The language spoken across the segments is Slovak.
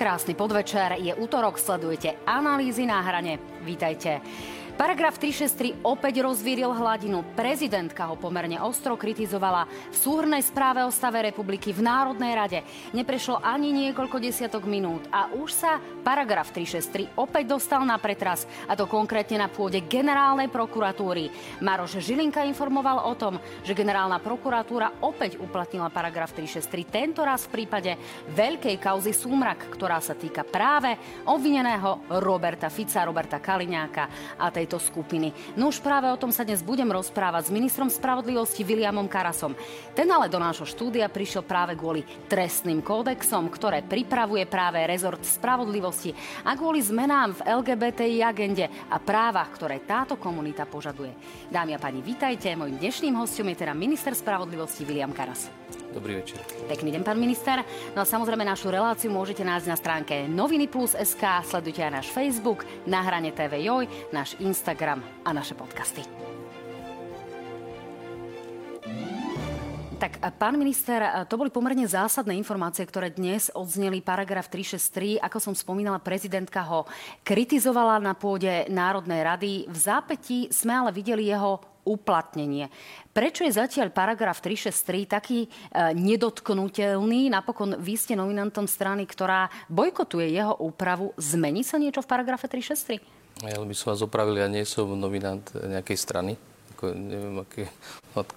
Krásny podvečer, je útorok, sledujete analýzy na hrane. Vítajte. Paragraf 363 opäť rozvíril hladinu. Prezidentka ho pomerne ostro kritizovala v súhrnej správe o stave republiky v Národnej rade. Neprešlo ani niekoľko desiatok minút a už sa paragraf 363 opäť dostal na pretras, a to konkrétne na pôde generálnej prokuratúry. Maroš Žilinka informoval o tom, že generálna prokuratúra opäť uplatnila paragraf 363, tentoraz v prípade veľkej kauzy Súmrak, ktorá sa týka práve obvineného Roberta Fica, Roberta Kaliňáka a tej skupiny. No už práve o tom sa dnes budem rozprávať s ministrom spravodlivosti Viliamom Karasom. Ten ale do nášho štúdia prišiel práve kvôli trestným kódexom, ktoré pripravuje práve rezort spravodlivosti, a kvôli zmenám v LGBTI agende a právach, ktoré táto komunita požaduje. Dámy a páni, vítajte. Mojím dnešným hosťom je teda minister spravodlivosti Viliam Karas. Dobrý večer. Pekný deň, pán minister. No a samozrejme našu reláciu môžete nájsť na stránke novinyplus.sk, sledujte aj náš Facebook, Na hrane TV Joj, náš Instagram a naše podcasty. Tak, pán minister, to boli pomerne zásadné informácie, ktoré dnes odzneli. Paragraf 363, ako som spomínala, prezidentka ho kritizovala na pôde Národnej rady. V zápätí sme ale videli jeho uplatnenie. Prečo je zatiaľ paragraf 363 taký nedotknuteľný? Napokon vy ste nominantom strany, ktorá bojkotuje jeho úpravu. Zmení sa niečo v paragrafe 363? Ja by som vás opravil, ja nie som nominant nejakej strany. Ako, neviem, aké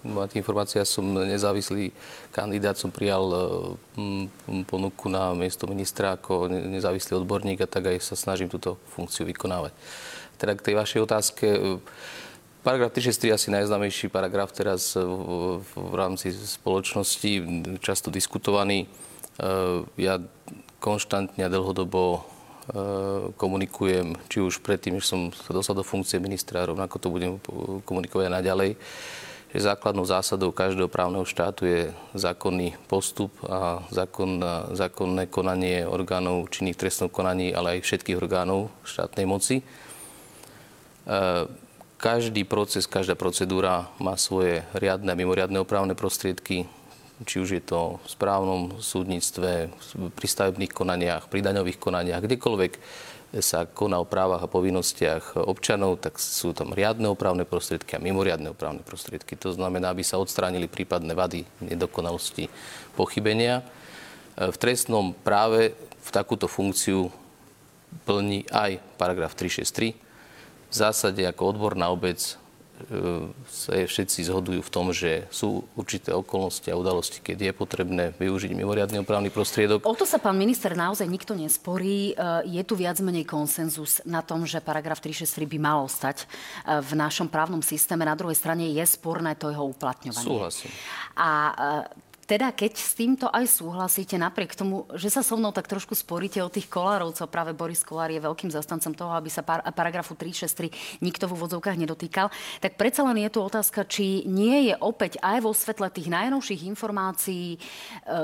máte informácie. Ja som nezávislý kandidát, som prijal ponuku na miesto ministra ako nezávislý odborník, a tak aj sa snažím túto funkciu vykonávať. Teda k tej vašej otázke. Paragraf 363 je asi najznámejší paragraf teraz v rámci spoločnosti, často diskutovaný. Ja konštantne a dlhodobo komunikujem, či už predtým, než som sa dostal do funkcie ministra, rovnako to budem komunikovať aj naďalej, že základnou zásadou každého právneho štátu je zákonný postup a zákonné konanie orgánov činných v trestnom konaní, ale aj všetkých orgánov štátnej moci. Každý proces, každá procedúra má svoje riadne a mimoriadne opravné prostriedky, či už je to v správnom súdnictve, pri stavebných konaniach, pri daňových konaniach, kdekoľvek sa koná o právach a povinnostiach občanov, tak sú tam riadne opravné prostriedky a mimoriadne opravné prostriedky. To znamená, aby sa odstránili prípadné vady, nedokonalosti, pochybenia. V trestnom práve v takúto funkciu plní aj paragraf 363. V zásade ako odborná obec sa všetci zhodujú v tom, že sú určité okolnosti a udalosti, keď je potrebné využiť mimoriadny opravný prostriedok. O to sa, pán minister, naozaj nikto nesporí. Je tu viac menej konsenzus na tom, že paragraf 363 by mal ostať v našom právnom systéme. Na druhej strane je sporné to jeho uplatňovanie. Súhlasím. A teda keď s týmto aj súhlasíte, napriek tomu, že sa so mnou tak trošku sporíte o tých Kollárovcov, práve Boris Kollár je veľkým zastancom toho, aby sa paragrafu 363 nikto v úvodzovkách nedotýkal, tak predsa len je tu otázka, či nie je opäť aj vo svetle tých najnovších informácií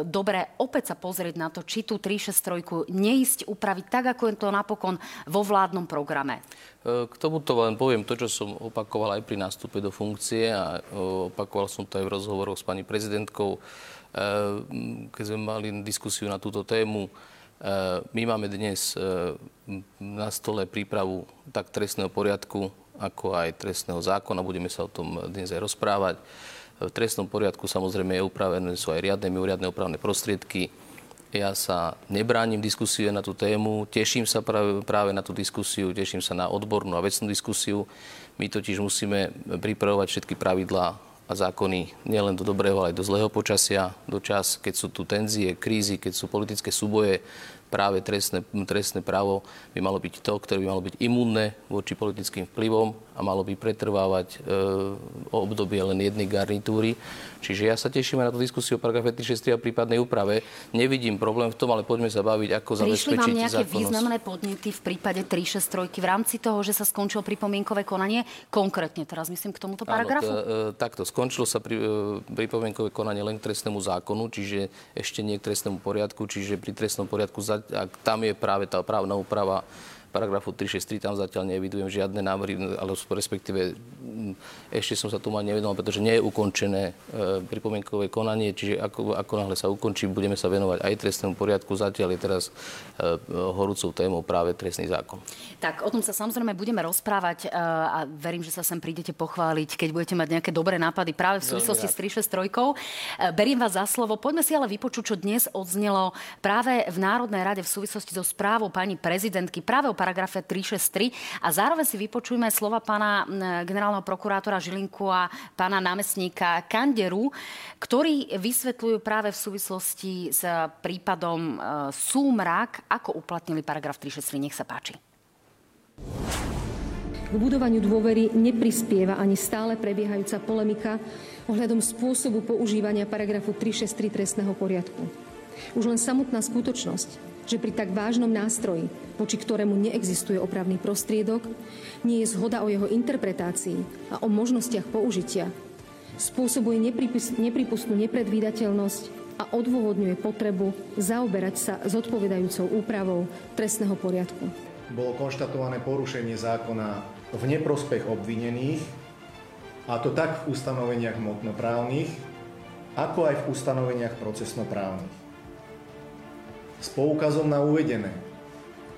dobré opäť sa pozrieť na to, či tú 363 neísť upraviť tak, ako je to napokon vo vládnom programe. K tomuto len poviem to, čo som opakoval aj pri nástupe do funkcie, a opakoval som to aj v rozhovoroch s pani prezidentkou, keď sme mali diskusiu na túto tému. My máme dnes na stole prípravu tak trestného poriadku, ako aj trestného zákona. Budeme sa o tom dnes aj rozprávať. V trestnom poriadku samozrejme je upravené, sú aj riadne, mimoriadne opravné prostriedky. Ja sa nebránim diskusie na tú tému, teším sa práve na tú diskusiu, teším sa na odbornú a vecnú diskusiu. My totiž musíme pripravovať všetky pravidlá a zákony nielen do dobrého, ale aj do zlého počasia, do čas, keď sú tu tenzie, krízy, keď sú politické súboje. Práve trestné právo by malo byť to, ktoré by malo byť imúnne voči politickým vplyvom a malo by pretrvávať obdobie len jednej garnitúry. Čiže ja sa teším na tú diskusiu o paragrafe 363 a prípadnej úprave. Nevidím problém v tom, ale poďme sa baviť, ako zabezpečiť zákonnosť. Prišli vám nejaké významné podnety v prípade 363 v rámci toho, že sa skončilo pripomienkové konanie? Konkrétne teraz myslím k tomuto paragrafu. Áno, takto. Skončilo sa pripomienkové konanie len k trestnému zákonu, čiže ešte nie k trestnému poriadku, čiže pri trestnom poriadku a tam je práve tá právna úprava paragrafu 363, tam zatiaľ nevidujem žiadne návrhy, ale respektíve ešte som sa tu mal nevedomal, pretože nie je ukončené pripomienkové konanie, čiže ako náhle sa ukončí, budeme sa venovať aj trestnému poriadku. Zatiaľ je teraz horúcou témou práve trestný zákon. Tak, o tom sa samozrejme budeme rozprávať a verím, že sa sem prídete pochváliť, keď budete mať nejaké dobré nápady práve v súvislosti s 363. Beriem vás za slovo. Poďme si ale vypočuť, čo dnes odznelo práve v Národnej rade v súvislosti so správou pani prezidentky práve o paragrafe 363 a zároveň si vypočujme slova pána generálneho prokurátora Žilinku a pána námestníka Kanderu, ktorí vysvetľujú práve v súvislosti s prípadom Súmrak, ako uplatnili paragraf 363. Nech sa páči. K budovaniu dôvery neprispieva ani stále prebiehajúca polemika ohľadom spôsobu používania paragrafu 363 trestného poriadku. Už len samotná skutočnosť, že pri tak vážnom nástroji, voči ktorému neexistuje opravný prostriedok, nie je zhoda o jeho interpretácii a o možnostiach použitia, spôsobuje nepripustnú nepredvídateľnosť a odôvodňuje potrebu zaoberať sa zodpovedajúcou úpravou trestného poriadku. Bolo konštatované porušenie zákona v neprospech obvinených, a to tak v ustanoveniach hmotnoprávnych, ako aj v ustanoveniach procesnoprávnych. S poukazom na uvedené,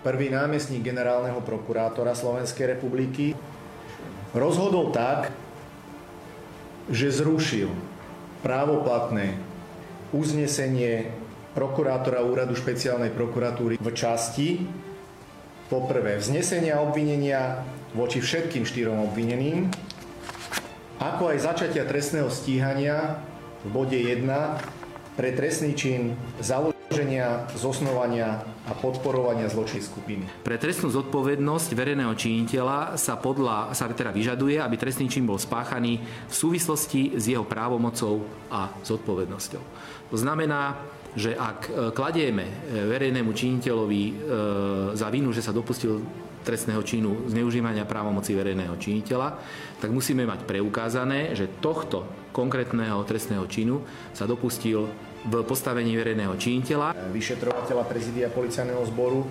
prvý námestník generálneho prokurátora Slovenskej republiky rozhodol tak, že zrušil právoplatné uznesenie prokurátora Úradu špeciálnej prokuratúry v časti po prvé vznesenia obvinenia voči všetkým štyrom obvineným, ako aj začatia trestného stíhania v bode 1 pre trestný čin založenia, zosnovania a podporovania zločinnej skupiny. Pre trestnú zodpovednosť verejného činiteľa sa teda vyžaduje, aby trestný čin bol spáchaný v súvislosti s jeho právomocou a zodpovednosťou. To znamená, že ak kladieme verejnému činiteľovi za vinu, že sa dopustil trestného činu zneužívania právomoci verejného činiteľa, tak musíme mať preukázané, že tohto konkrétneho trestného činu sa dopustil v postavení verejného činiteľa. Vyšetrovateľa prezidia policajného zboru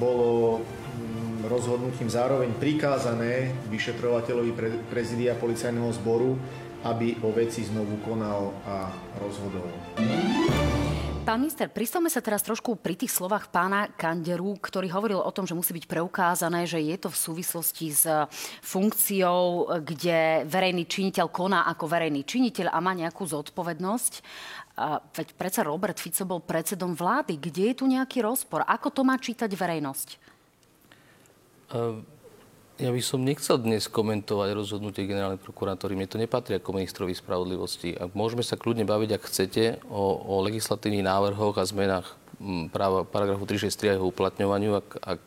bolo rozhodnutím zároveň prikázané vyšetrovateľovi prezidia policajného zboru, aby o veci znovu konal a rozhodol. Pán minister, pristavme sa teraz trošku pri tých slovách pána Kanderu, ktorý hovoril o tom, že musí byť preukázané, že je to v súvislosti s funkciou, kde verejný činiteľ koná ako verejný činiteľ a má nejakú zodpovednosť. Veď predsa Robert Fico bol predsedom vlády. Kde je tu nejaký rozpor? Ako to má čítať verejnosť? Ja by som nechcel dnes komentovať rozhodnutie generálnej prokuratúry. Mne to nepatrí ako ministrovi spravodlivosti. A môžeme sa kľudne baviť, ak chcete, o legislatívnych návrhoch a zmenách práva paragrafu 363 a jeho uplatňovaniu, ak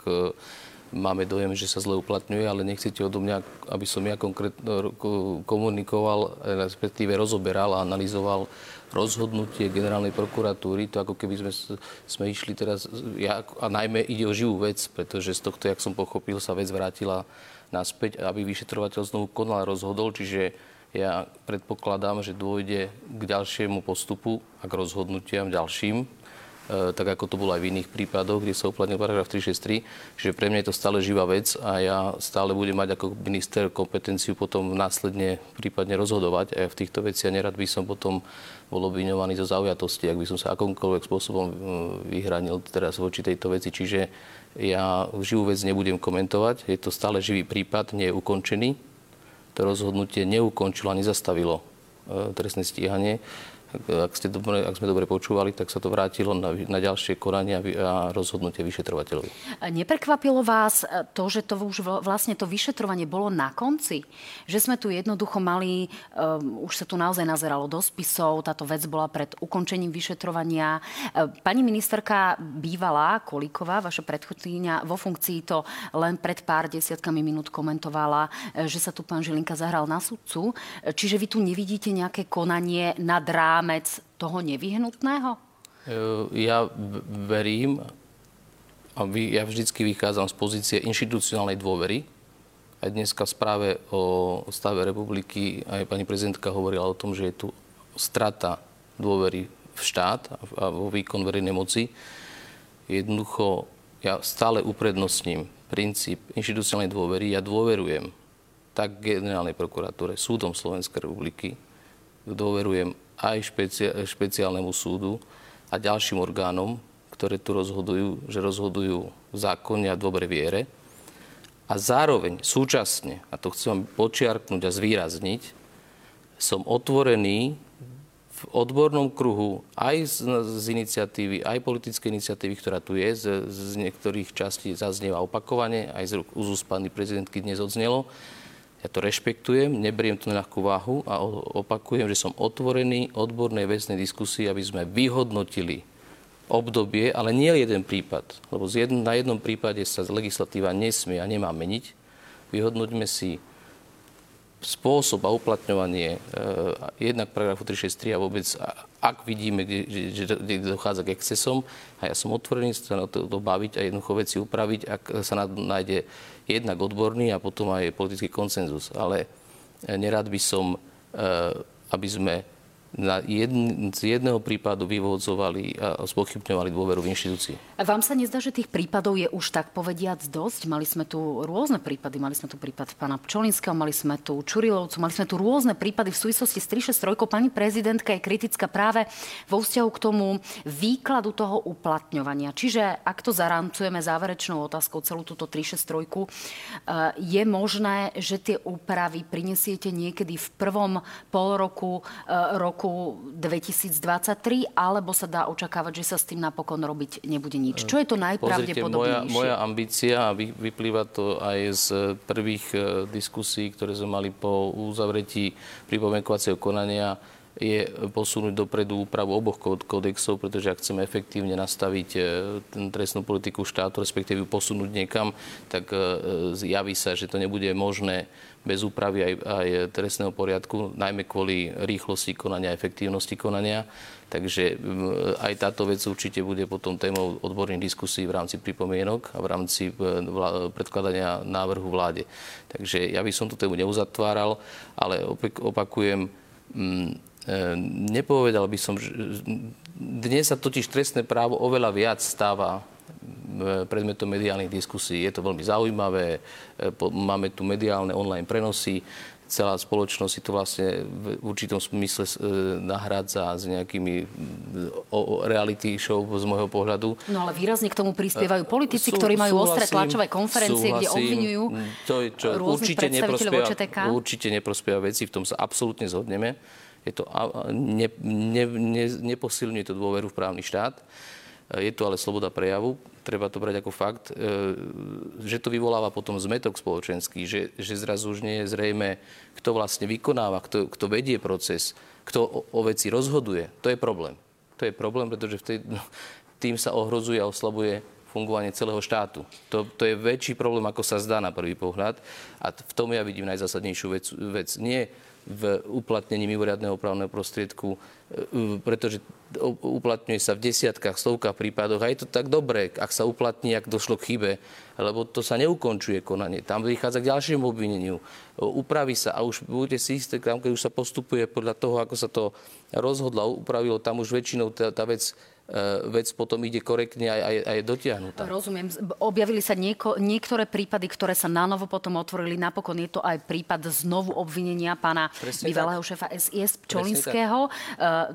máme dojem, že sa zle uplatňuje, ale nechcete odo mňa, aby som ja konkrétne komunikoval, respektíve rozoberal a analyzoval rozhodnutie generálnej prokuratúry, to ako keby sme išli teraz, a najmä ide o živú vec, pretože z tohto, jak som pochopil, sa vec vrátila naspäť, aby vyšetrovateľ znovu konal a rozhodol, čiže ja predpokladám, že dôjde k ďalšiemu postupu a k rozhodnutiam ďalším, tak ako to bolo aj v iných prípadoch, kde sa uplatnil paragraf 363, že pre mňa je to stále živá vec a ja stále budem mať ako minister kompetenciu potom následne prípadne rozhodovať a v týchto veciach nerad by som potom bol obviňovaný zo zaujatosti, ak by som sa akomkoľvek spôsobom vyhranil teraz voči tejto veci. Čiže ja živú vec nebudem komentovať. Je to stále živý prípad, nie je ukončený. To rozhodnutie neukončilo a nezastavilo trestné stíhanie. Ak sme dobre počúvali, tak sa to vrátilo na ďalšie konanie a rozhodnutie vyšetrovateľovi. Neprekvapilo vás to, že to už vlastne to vyšetrovanie bolo na konci? Že sme tu jednoducho mali, už sa tu naozaj nazeralo do spisov, táto vec bola pred ukončením vyšetrovania. Pani ministerka bývalá, Kolíková, vaša predchodkyňa vo funkcii to len pred pár desiatkami minút komentovala, že sa tu pán Žilinka zahral na sudcu. Čiže vy tu nevidíte nejaké konanie nad rámec toho nevyhnutného? Ja verím a ja vždycky vychádzam z pozície inštitucionálnej dôvery. A dneska v správe o stave republiky aj pani prezidentka hovorila o tom, že je tu strata dôvery v štát a vo výkon verejnej moci. Jednoducho ja stále uprednostním princíp inštitucionálnej dôvery. Ja dôverujem tak generálnej prokuratúre, súdom Slovenskej republiky, dôverujem aj špeciálnemu súdu a ďalším orgánom, ktoré tu rozhodujú, že rozhodujú v zákone a v dobrej viere. A zároveň, súčasne, a to chcem počiarknúť a zvýrazniť, som otvorený v odbornom kruhu aj z iniciatívy, aj politické iniciatívy, ktorá tu je, z niektorých častí zaznieva opakovane, aj z rúk úzus pani prezidentky dnes odznelo. Ja to rešpektujem, neberiem to na ľahkú váhu a opakujem, že som otvorený odbornej vecnej diskusii, aby sme vyhodnotili obdobie, ale nie jeden prípad, lebo na jednom prípade sa legislatíva nesmie a nemá meniť. Vyhodnoťme si spôsob a uplatňovanie jednak paragrafu 363 a vôbec, ak vidíme, kde dochádza k excesom, a ja som otvorený sa na to dobaviť a jednoducho veci upraviť, ak sa nájde jednak odborný a potom aj politický konsenzus. Ale nerad by som, aby sme z jedného prípadu vyvodzovali a spochybňovali dôveru v inštitúcii. A vám sa nezdá, že tých prípadov je už tak povediac dosť? Mali sme tu rôzne prípady. Mali sme tu prípad pána Pčolinského, mali sme tu Čurilovcu, mali sme tu rôzne prípady v súvislosti s 363. Pani prezidentka je kritická práve vo vzťahu k tomu výkladu toho uplatňovania. Čiže ak to zaramcujeme záverečnou otázkou celú túto 363, je možné, že tie úpravy prinesiete niekedy v prvom polroku roku 2023, alebo sa dá očakávať, že sa s tým napokon robiť nebude nič? Čo je to najpravdepodobnejšie? Moja ambícia, a vyplýva to aj z prvých diskusí, ktoré sme mali po uzavretí pripomienkovacieho konania, je posunúť dopredu úpravu oboch kodexov, pretože ak chceme efektívne nastaviť trestnú politiku štátu, respektíve ju posunúť niekam, tak zjaví sa, že to nebude možné bez úpravy aj trestného poriadku, najmä kvôli rýchlosti konania, efektívnosti konania. Takže aj táto vec určite bude potom témou odborných diskusí v rámci pripomienok a v rámci predkladania návrhu vláde. Takže ja by som tú tému neuzatváral, ale opakujem, nepovedal by som, že dnes sa totiž trestné právo oveľa viac stáva predmetom mediálnych diskusí. Je to veľmi zaujímavé, máme tu mediálne online prenosy, celá spoločnosť si to vlastne v určitom smysle nahrádza s nejakými reality show z môjho pohľadu. No ale výrazne k tomu prispievajú politici, ktorí majú ostré tlačové konferencie, kde obviňujú rôznych predstaviteľov OČTK. Určite neprospieva veci, v tom sa absolútne zhodneme. Je to, neposilňuje to dôveru v právny štát. Je to ale sloboda prejavu, treba to brať ako fakt, že to vyvoláva potom zmätok spoločenský, že zrazu už nie je zrejme, kto vlastne vykonáva, kto vedie proces, kto o veci rozhoduje. To je problém. To je problém, pretože tým sa ohrozuje a oslabuje fungovanie celého štátu. To je väčší problém, ako sa zdá na prvý pohľad. A v tom ja vidím najzásadnejšiu vec. Nie v uplatnení mimoriadneho právneho prostriedku, pretože uplatňuje sa v desiatkách, stovkách prípadoch a je to tak dobré, ak sa uplatní, ak došlo k chybe, lebo to sa neukončuje konanie. Tam vychádza k ďalšiemu obvineniu. Upraví sa a už budete si isté, keď už sa postupuje podľa toho, ako sa to rozhodlo, upravilo, tam už väčšinou tá vec potom ide korektne a je dotiahnutá. Rozumiem. Objavili sa niektoré prípady, ktoré sa nanovo potom otvorili. Napokon je to aj prípad znovu obvinenia pána bývalého šéfa SIS Pčolinského.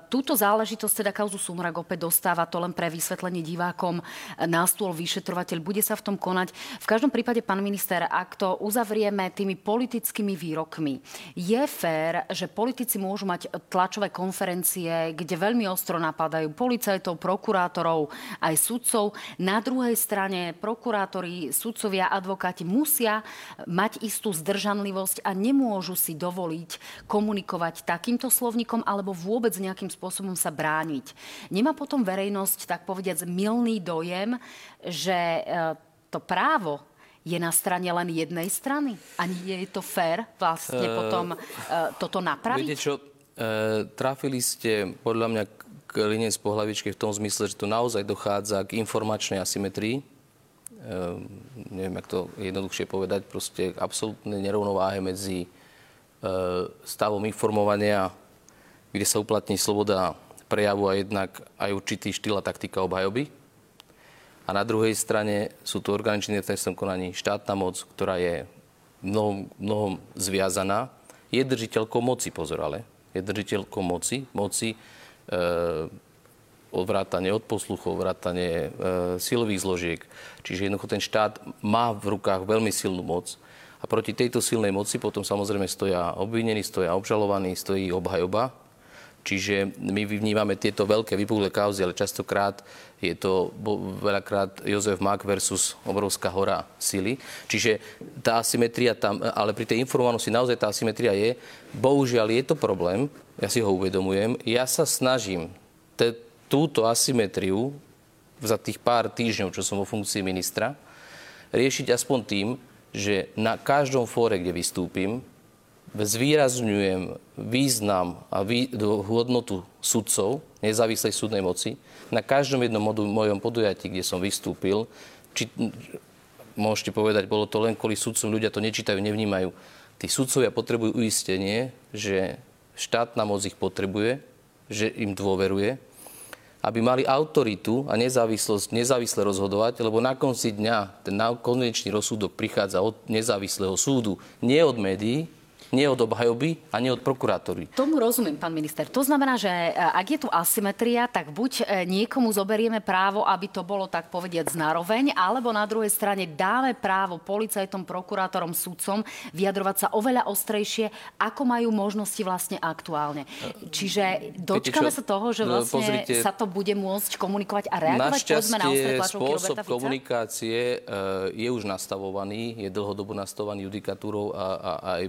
Túto záležitosť, teda kauzu Sumrak, opäť dostáva to len pre vysvetlenie divákom na stôl vyšetrovateľ. Bude sa v tom konať. V každom prípade, pán minister, ak to uzavrieme tými politickými výrokmi, je fér, že politici môžu mať tlačové konferencie, kde veľmi ostro napadajú policajtov, prokurátorov, aj sudcov. Na druhej strane prokurátori, sudcovia, advokáti musia mať istú zdržanlivosť a nemôžu si dovoliť komunikovať takýmto slovníkom alebo vôbec nejakým spôsobom sa brániť. Nemá potom verejnosť, tak povediac, mylný dojem, že to právo je na strane len jednej strany? A nie je to fér vlastne potom toto napraviť? Viete čo, trafili ste podľa mňa klinec po hlavičke v tom zmysle, že tu naozaj dochádza k informačnej asymetrii. Neviem, jak to jednoduchšie povedať, proste k absolútnej nerovnováhe medzi stavom informovania, kde sa uplatní sloboda prejavu a jednak aj určitý štýl a taktika obhajoby. A na druhej strane sú tu orgány činné v trestnom konaní, štátna moc, ktorá je mnohom zviazaná. Je držiteľkou moci, pozor, ale je držiteľkou moci odvrátanie od posluchu, odvrátanie silových zložiek. Čiže jednoducho ten štát má v rukách veľmi silnú moc. A proti tejto silnej moci potom samozrejme stoja obvinení, stoja obžalovaní, stojí obhajoba. Čiže my vnímame tieto veľké vypuklé kauzy, ale častokrát je to veľakrát Jozef Mak versus obrovská hora sily. Čiže tá asymetria tam, ale pri tej informovanosti naozaj tá asymetria je. Bohužiaľ je to problém, ja si ho uvedomujem. Ja sa snažím túto asymetriu za tých pár týždňov, čo som vo funkcii ministra, riešiť aspoň tým, že na každom fóre, kde vystúpim, zvýrazňujem význam a hodnotu sudcov, nezávislej súdnej moci. Na každom jednom mojom podujatí, kde som vystúpil, môžete povedať, bolo to len kvôli sudcom, ľudia to nečítajú, nevnímajú. Tí sudcovia potrebujú uistenie, že štátna moc ich potrebuje, že im dôveruje, aby mali autoritu a nezávislosť nezávisle rozhodovať, lebo na konci dňa ten konečný rozsudok prichádza od nezávislého súdu, nie od médií, nie od obhajoby a nie od prokuratúry. Tomu rozumiem, pán minister. To znamená, že ak je tu asymetria, tak buď niekomu zoberieme právo, aby to bolo tak povediať naroveň, alebo na druhej strane dáme právo policajtom, prokurátorom, sudcom vyjadrovať sa oveľa ostrejšie, ako majú možnosti vlastne aktuálne. Čiže dočkáme sa toho, že vlastne pozrite, sa to bude môcť komunikovať a reagovať povedzme na ostré tlačovky Roberta Fica? Našťastie spôsob komunikácie je už nastavovaný, je dlhodobo nastavovaný judikatúrou a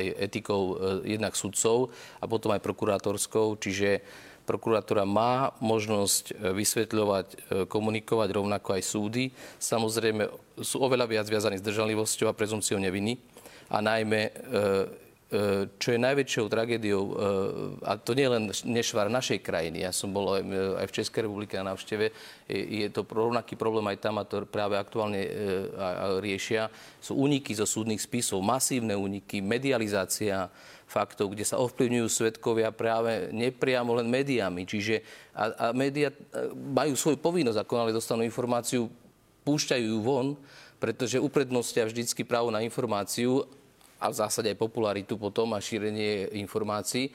aj etikou jednak sudcov a potom aj prokurátorskou. Čiže prokuratúra má možnosť vysvetľovať, komunikovať rovnako aj súdy. Samozrejme sú oveľa viac viazaní s zdržanlivosťou a prezumciou neviny. A najmä, čo je najväčšou tragédiou, a to nie len nešvar našej krajiny, ja som bol aj v Českej republike na návšteve, je to rovnaký problém aj tam, a to práve aktuálne riešia, sú úniky zo súdnych spisov, masívne úniky, medializácia faktov, kde sa ovplyvňujú svedkovia práve nepriamo len médiami. Čiže a médiá majú svoju povinnosť, ako náhle dostanú informáciu, púšťajú ju von, pretože uprednostia vždycky právo na informáciu a v zásade aj popularitu potom a šírenie informácií,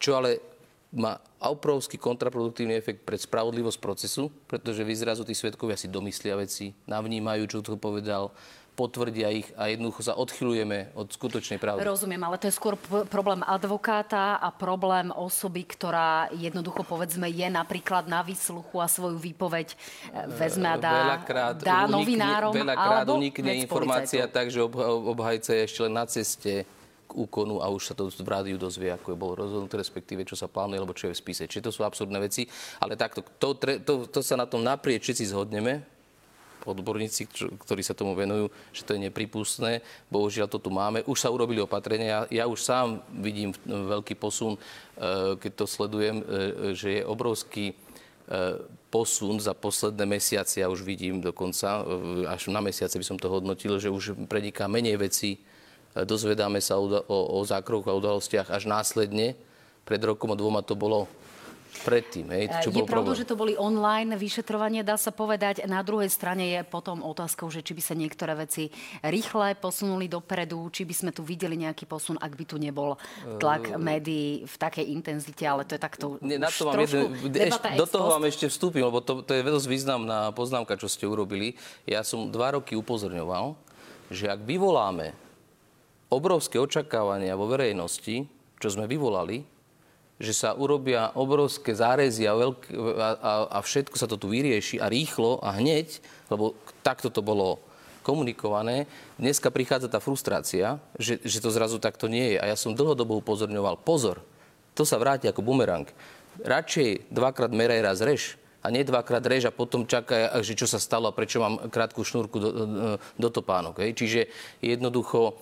čo ale má obrovský kontraproduktívny efekt pre spravodlivosť procesu, pretože vyzrazu tí svedkovia si domyslia veci, navnímajú, čo to povedal, potvrdia ich a jednoducho sa odchylujeme od skutočnej pravdy. Rozumiem, ale to je skôr problém advokáta a problém osoby, ktorá jednoducho, povedzme, je napríklad na výsluchu a svoju výpoveď vezme a dá novinárom. Veľakrát unikne informácia tak, že obhajca je ešte len na ceste k úkonu a už sa to v rádiu dozvie, ako je bolo rozhodnuté, respektíve čo sa plánuje, alebo čo je v spise. Čiže to sú absurdné veci, ale takto, to sa na tom naprieč všetci zhodneme, odborníci, ktorí sa tomu venujú, že to je neprípustné. Bohužiaľ, to tu máme. Už sa urobili opatrenia. Ja už sám vidím veľký posun, keď to sledujem, že je obrovský posun za posledné mesiace. Ja už vidím dokonca, až na mesiace by som to hodnotil, že už prediká menej vecí. Dozvedáme sa o zákroku a udalostiach až následne. Pred rokom a dvoma to bolo predtým, čo bol problém. Je pravda, že to boli online vyšetrovanie, dá sa povedať. Na druhej strane je potom otázkou, že či by sa niektoré veci rýchle posunuli dopredu, či by sme tu videli nejaký posun, ak by tu nebol tlak médií v takej intenzite, ale to je takto do toho vám ešte vstúpim, lebo to je dosť významná poznámka, čo ste urobili. Ja som 2 roky upozorňoval, že ak vyvoláme obrovské očakávania vo verejnosti, čo sme vyvolali, že sa urobia obrovské zárezy a všetko sa to tu vyrieši a rýchlo a hneď, lebo takto to bolo komunikované. Dneska prichádza tá frustrácia, že to zrazu takto nie je. A ja som dlhodobo upozorňoval, pozor, to sa vráti ako bumerang. Radšej 2-krát meraj, raz reš a nie 2-krát rež a potom čaká, že čo sa stalo a prečo mám krátku šnúrku do topánok. Čiže jednoducho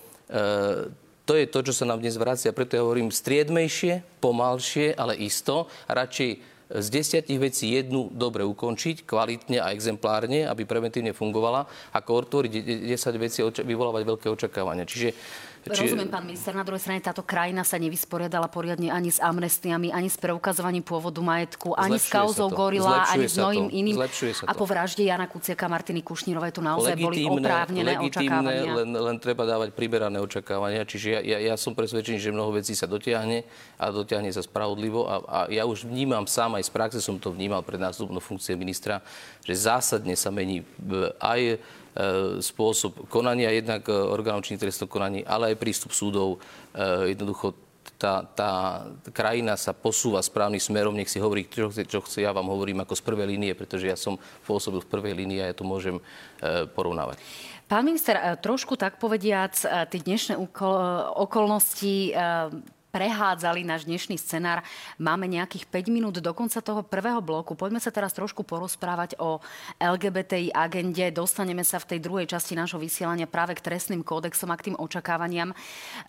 to je to, čo sa nám dnes vracia. Preto ja hovorím striedmejšie, pomalšie, ale isto. Radšej z 10 vecí jednu dobre ukončiť, kvalitne a exemplárne, aby preventívne fungovala, ako otvoriť 10 vecí a vyvolávať veľké očakávania. Čiže Rozumiem, pán minister, na druhej strane táto krajina sa nevysporiadala poriadne ani s amnestiami, ani s preukazovaním pôvodu majetku, ani zlepšuje s kauzou Gorila, ani s mnohým iným. A po vražde Jana Kuciaka a Martiny Kušnírovej to naozaj boli oprávnené očakávania. Len treba dávať primerané očakávania. Čiže ja som presvedčený, že mnoho vecí sa dotiahne a dotiahne sa spravodlivo. A ja už vnímam sám, aj z praxe som to vnímal pred nástupnou funkcie ministra, že zásadne sa mení aj spôsob konania, jednak orgánov činných v trestnom konaní, ale aj prístup súdov. Jednoducho tá krajina sa posúva správnym smerom, nech si hovorí, čo chce, ja vám hovorím ako z prvej línie, pretože ja som pôsobil v prvej línii a ja to môžem porovnávať. Pán minister, trošku tak povediac, tie dnešné okolnosti prehádzali náš dnešný scenár. Máme nejakých 5 minút do konca toho prvého bloku. Poďme sa teraz trošku porozprávať o LGBTI agende. Dostaneme sa v tej druhej časti nášho vysielania práve k trestným kódexom a k tým očakávaniam.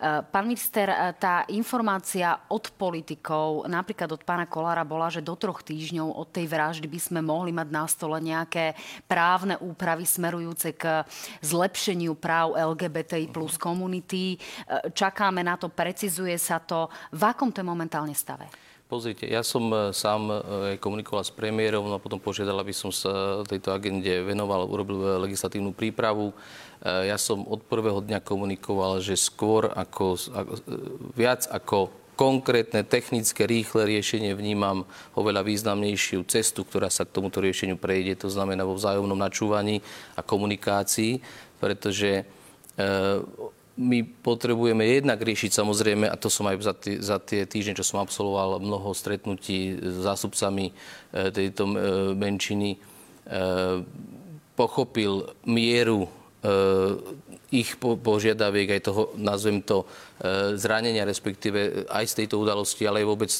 Pán minister, tá informácia od politikov, napríklad od pána Kollára, bola, že do 3 týždňov od tej vraždy by sme mohli mať na stole nejaké právne úpravy smerujúce k zlepšeniu práv LGBTI plus komunity. Čakáme na to, precizuje sa to. V akom to je momentálne stave? Pozrite, ja som sám komunikoval s premiérom a potom požiadal, aby som sa tejto agende venoval, urobil legislatívnu prípravu. Ja som od prvého dňa komunikoval, že skôr ako viac ako konkrétne, technické, rýchle riešenie vnímam oveľa významnejšiu cestu, ktorá sa k tomuto riešeniu prejde. To znamená vo vzájomnom načúvaní a komunikácii, pretože my potrebujeme jednak riešiť samozrejme, a to som aj za tie týždne, čo som absolvoval, mnoho stretnutí s zástupcami tejto menšiny, pochopil mieru ich požiadaviek, aj toho, nazvem to, zranenia, respektíve aj z tejto udalosti, ale aj vôbec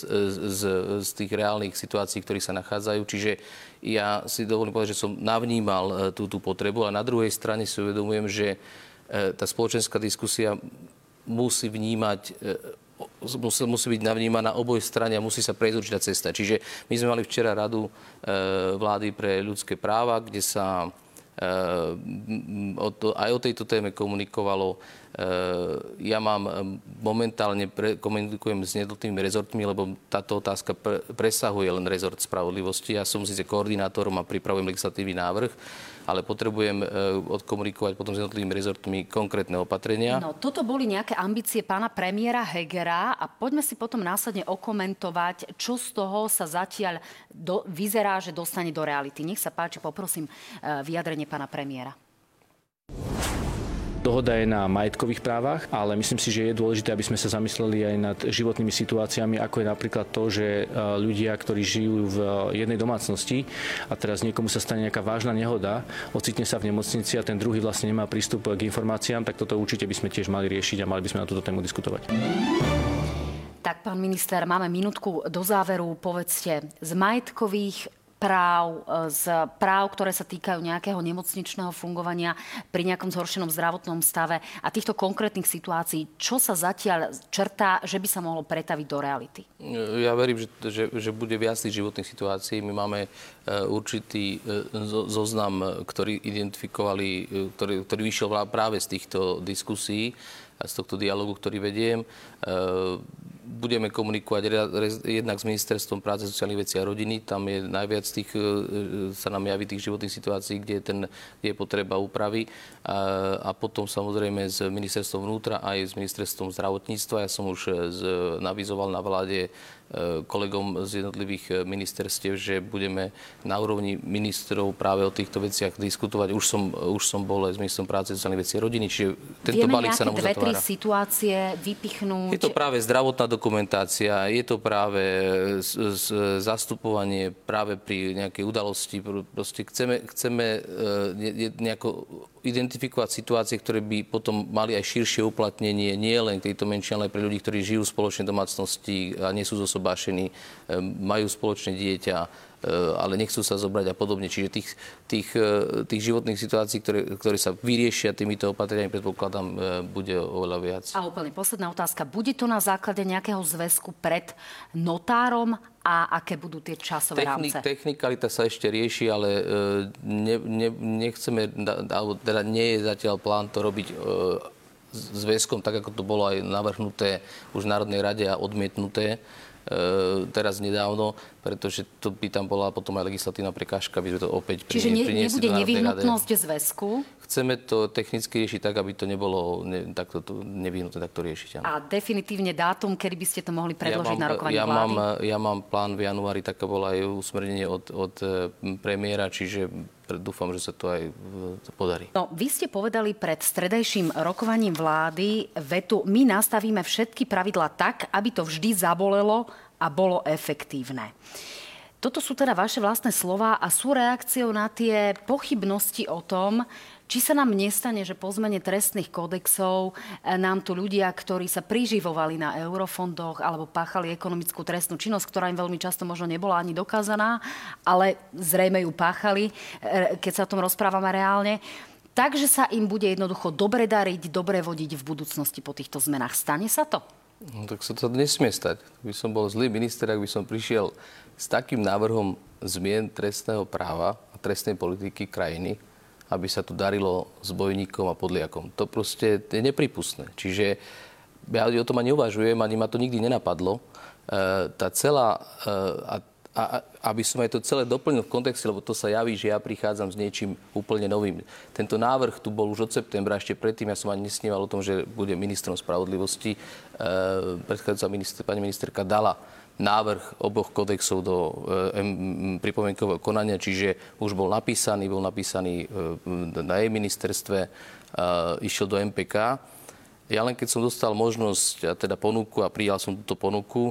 z tých reálnych situácií, v ktorých sa nachádzajú. Čiže ja si dovolím povedať, že som navnímal tú potrebu, a na druhej strane si uvedomujem, že tá spoločenská diskusia musí byť navnímaná oboj strane a musí sa prejsť určitá cesta. Čiže my sme mali včera radu vlády pre ľudské práva, kde sa aj o tejto téme komunikovalo. Ja momentálne komunikujem s jednotlivými rezortmi, lebo táto otázka presahuje len rezort spravodlivosti. Ja som síce koordinátorom a pripravujem legislatívny návrh, ale potrebujem odkomunikovať potom s jednotlivými rezortmi konkrétne opatrenia. No, toto boli nejaké ambície pána premiéra Hegera a poďme si potom následne okomentovať, čo z toho sa zatiaľ vyzerá, že dostane do reality. Nech sa páči, poprosím vyjadrenie pána premiéra. Dohoda je na majetkových právach, ale myslím si, že je dôležité, aby sme sa zamysleli aj nad životnými situáciami, ako je napríklad to, že ľudia, ktorí žijú v jednej domácnosti a teraz niekomu sa stane nejaká vážna nehoda, ocitne sa v nemocnici a ten druhý vlastne nemá prístup k informáciám, tak toto určite by sme tiež mali riešiť a mali by sme na túto tému diskutovať. Tak, pán minister, máme minútku do záveru. Povedzte, z majetkových práv, ktoré sa týkajú nejakého nemocničného fungovania pri nejakom zhoršenom zdravotnom stave a týchto konkrétnych situácií, čo sa zatiaľ črtá, že by sa mohlo pretaviť do reality? Ja verím, že bude viac tých životných situácií. My máme určitý zoznam, ktorý identifikovali, ktorý vyšiel práve z týchto diskusí a z tohto dialogu, ktorý vediem. Budeme komunikovať jednak s Ministerstvom práce, sociálnych vecí a rodiny. Tam je najviac tých, sa nám javí tých životných situácií, kde je potreba úpravy. A potom samozrejme s Ministerstvom vnútra aj s Ministerstvom zdravotníctva. Ja som už navizoval na vláde kolegom z jednotlivých ministerstiev, že budeme na úrovni ministrov práve o týchto veciach diskutovať. Už som bol aj s ministrom práce, sociálnych vecí a rodiny, čiže tento balík sa nám uzatvára. Vieme nejaké 2-3 situácie vypichnúť? Je to práve zdravotná dokumentácia, je to práve zastupovanie práve pri nejakej udalosti. Proste chceme nejako identifikovať situácie, ktoré by potom mali aj širšie uplatnenie, nie len tejto menšine, ale pre ľudí, ktorí žijú v spoločnej domácnosti a nie sú zosobášení, majú spoločné dieťa, ale nechcú sa zobrať a podobne. Čiže tých životných situácií, ktoré sa vyriešia týmito opatreniami, predpokladám, bude oveľa viac. A úplne posledná otázka. Bude to na základe nejakého zväzku pred notárom a aké budú tie časové rámce? Technikalita sa ešte rieši, ale nechceme, teda nie je zatiaľ plán to robiť zväzkom, tak ako to bolo aj navrhnuté už v Národnej rade a odmietnuté teraz nedávno, pretože to by tam bola potom aj legislatívna prekážka, aby sme to opäť priniesli do Národnej rady. Čiže nebude nevyhnutnosť zväzku? Chceme to technicky riešiť tak, aby to nebolo takto nevyhnutné takto riešiť. Áno. A definitívne dátum, kedy by ste to mohli predložiť na rokovanie vlády? Ja mám plán v januári, také bolo aj usmernenie od premiéra, čiže dúfam, že sa to aj podarí. No, vy ste povedali pred stredajším rokovaním vlády vetu: my nastavíme všetky pravidlá tak, aby to vždy zabolelo a bolo efektívne. Toto sú teda vaše vlastné slová a sú reakciou na tie pochybnosti o tom, či sa nám nestane, že po zmene trestných kodexov nám tu ľudia, ktorí sa priživovali na eurofondoch alebo páchali ekonomickú trestnú činnosť, ktorá im veľmi často možno nebola ani dokázaná, ale zrejme ju páchali, keď sa o tom rozprávame reálne, takže sa im bude jednoducho dobre dariť, dobre vodiť v budúcnosti po týchto zmenách. Stane sa to? No, tak sa to nesmie stať. By som bol zlý minister, ak by som prišiel s takým návrhom zmien trestného práva a trestnej politiky krajiny, aby sa tu darilo zbojníkom a podliakom. To proste je nepripustné. Čiže ja o tom ani uvažujem, ani ma to nikdy nenapadlo. Aby som aj to celé doplnil v kontexte, lebo to sa javí, že ja prichádzam s niečím úplne novým. Tento návrh tu bol už od septembra, ešte predtým ja som ani nesníval o tom, že budem ministrom spravodlivosti. Predchádzajúca pani ministerka dala návrh oboch kodexov do pripomienkového konania, čiže už bol napísaný na jej ministerstve, išiel do MPK. Ja len keď som dostal možnosť, teda ponuku, a prijal som túto ponuku,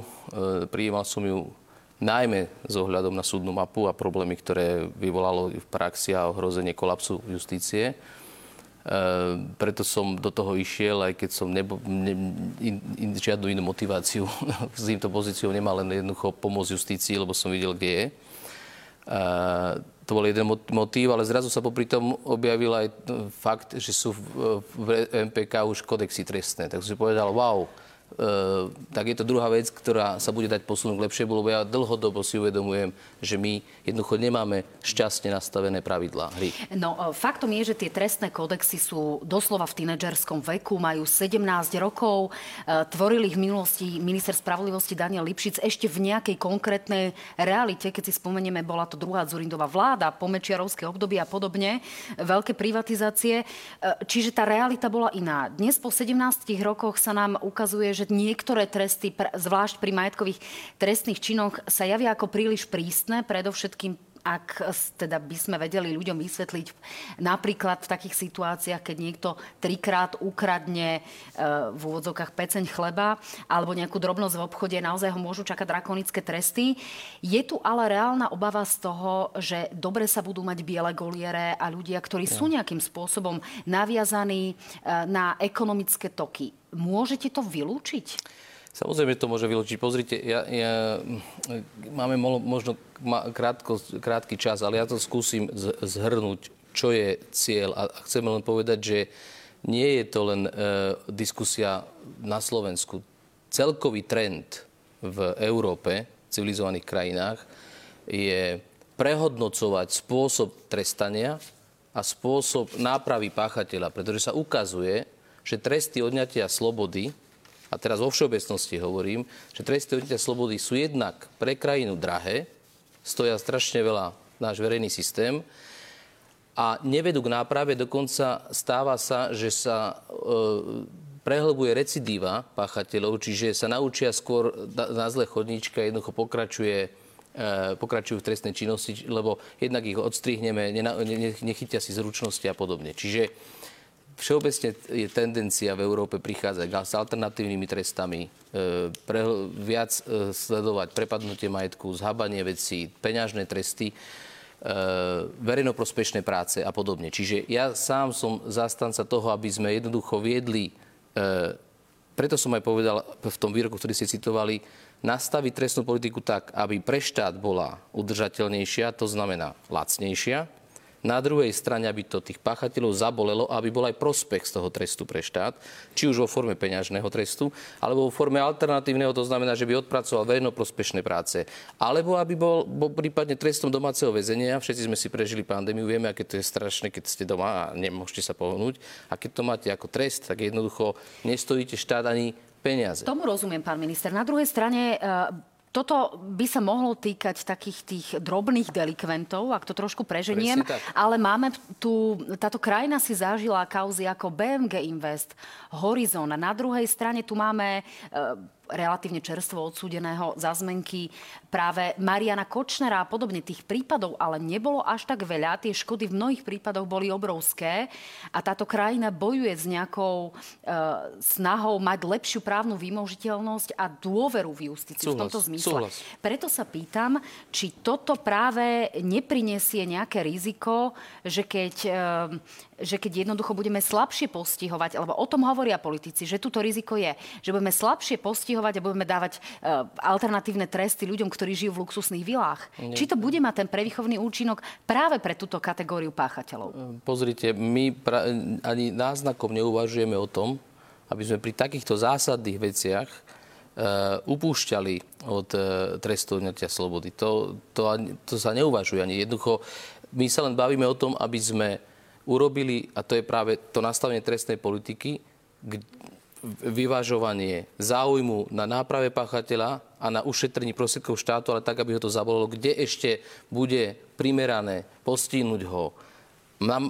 prijímal som ju najmä s ohľadom na súdnu mapu a problémy, ktoré vyvolalo v praxi a ohrozenie kolapsu justície. Preto som do toho išiel, aj keď som žiadnu inú motiváciu s týmto pozíciou nemal, len jednoducho pomôcť justícii, lebo som videl, kde je. To bol jeden motív, ale zrazu sa popri tom objavil aj fakt, že sú v MPK už kodexy trestné. Tak som si povedal, wow, tak je to druhá vec, ktorá sa bude dať posunúť k lepšie, lebo ja dlhodobo si uvedomujem, že my jednoducho nemáme šťastne nastavené pravidlá hry. No, faktom je, že tie trestné kodexy sú doslova v tínedžerskom veku, majú 17 rokov, tvorili ich v minulosti minister spravodlivosti Daniel Lipšic ešte v nejakej konkrétnej realite, keď si spomenieme, bola to druhá Dzurindová vláda, pomečiarovské obdobie a podobne, veľké privatizácie, čiže tá realita bola iná. Dnes po 17 rokoch sa nám ukazuje, že niektoré tresty, zvlášť pri majetkových trestných činoch, sa javia ako príliš prísne, predovšetkým ak teda by sme vedeli ľuďom vysvetliť napríklad v takých situáciách, keď niekto trikrát ukradne v úvodzovkách peceň chleba alebo nejakú drobnosť v obchode, naozaj ho môžu čakať drakonické tresty. Je tu ale reálna obava z toho, že dobre sa budú mať biele goliere a ľudia, ktorí sú nejakým spôsobom naviazaní na ekonomické toky. Môžete to vylúčiť? Samozrejme, to môže vylúčiť. Pozrite, máme možno krátky čas, ale ja to skúsim zhrnúť, čo je cieľ. A chcem len povedať, že nie je to len diskusia na Slovensku. Celkový trend v Európe, v civilizovaných krajinách, je prehodnocovať spôsob trestania a spôsob nápravy páchateľa, pretože sa ukazuje, že tresty odňatia slobody, a teraz vo všeobecnosti hovorím, že tresty odňatia slobody sú jednak pre krajinu drahé, stoja strašne veľa náš verejný systém a nevedú k náprave, dokonca stáva sa, že sa prehlbuje recidíva páchateľov, čiže sa naučia skôr na zlé chodníčka, jednoducho pokračujú v trestnej činnosti, lebo jednak ich odstrihneme, nechytia si zručnosti a podobne. Čiže všeobecne je tendencia v Európe prichádzať s alternatívnymi trestami, viac sledovať prepadnutie majetku, zhabanie vecí, peňažné tresty, verejnoprospešné práce a podobne. Čiže ja sám som zastanca toho, aby sme jednoducho viedli, preto som aj povedal v tom výroku, ktorý ste citovali, nastaviť trestnú politiku tak, aby pre štát bola udržateľnejšia, to znamená lacnejšia, Na druhej strane, aby to tých páchateľov zabolelo, aby bol aj prospech z toho trestu pre štát, či už vo forme peňažného trestu, alebo vo forme alternatívneho, to znamená, že by odpracoval verejnoprospešné práce, alebo aby bol prípadne trestom domáceho väzenia. Všetci sme si prežili pandémiu, vieme, aké to je strašné, keď ste doma a nemôžete sa pohnúť. A keď to máte ako trest, tak jednoducho nestojíte štát ani peniaze. Tomu rozumiem, pán minister. Na druhej strane toto by sa mohlo týkať takých tých drobných delikventov, ak to trošku preženiem, ale máme tu, táto krajina si zažila kauzy ako BMG Invest, Horizon. A na druhej strane tu máme relatívne čerstvo odsúdeného za zmenky práve Mariana Kočnera a podobne. Tých prípadov ale nebolo až tak veľa. Tie škody v mnohých prípadoch boli obrovské a táto krajina bojuje s nejakou snahou mať lepšiu právnu vymožiteľnosť a dôveru v justíciu v tomto zmysle. Súhlas. Preto sa pýtam, či toto práve neprinesie nejaké riziko, že keď jednoducho budeme slabšie postihovať, alebo o tom hovoria politici, že toto riziko je, že budeme slabšie postihovať a budeme dávať alternatívne tresty ľuďom, ktorí žijú v luxusných vilách. Nie. Či to bude mať ten prevýchovný účinok práve pre túto kategóriu páchateľov? Pozrite, my ani náznakom neuvažujeme o tom, aby sme pri takýchto zásadných veciach upúšťali od trestu odňatia slobody. To sa neuvažuje ani. Jednoducho, my sa len bavíme o tom, aby sme urobili, a to je práve to nastavenie trestnej politiky, vyvážovanie záujmu na náprave páchateľa a na ušetrení prostriedkov štátu, ale tak, aby ho to zabolilo, kde ešte bude primerané postihnúť ho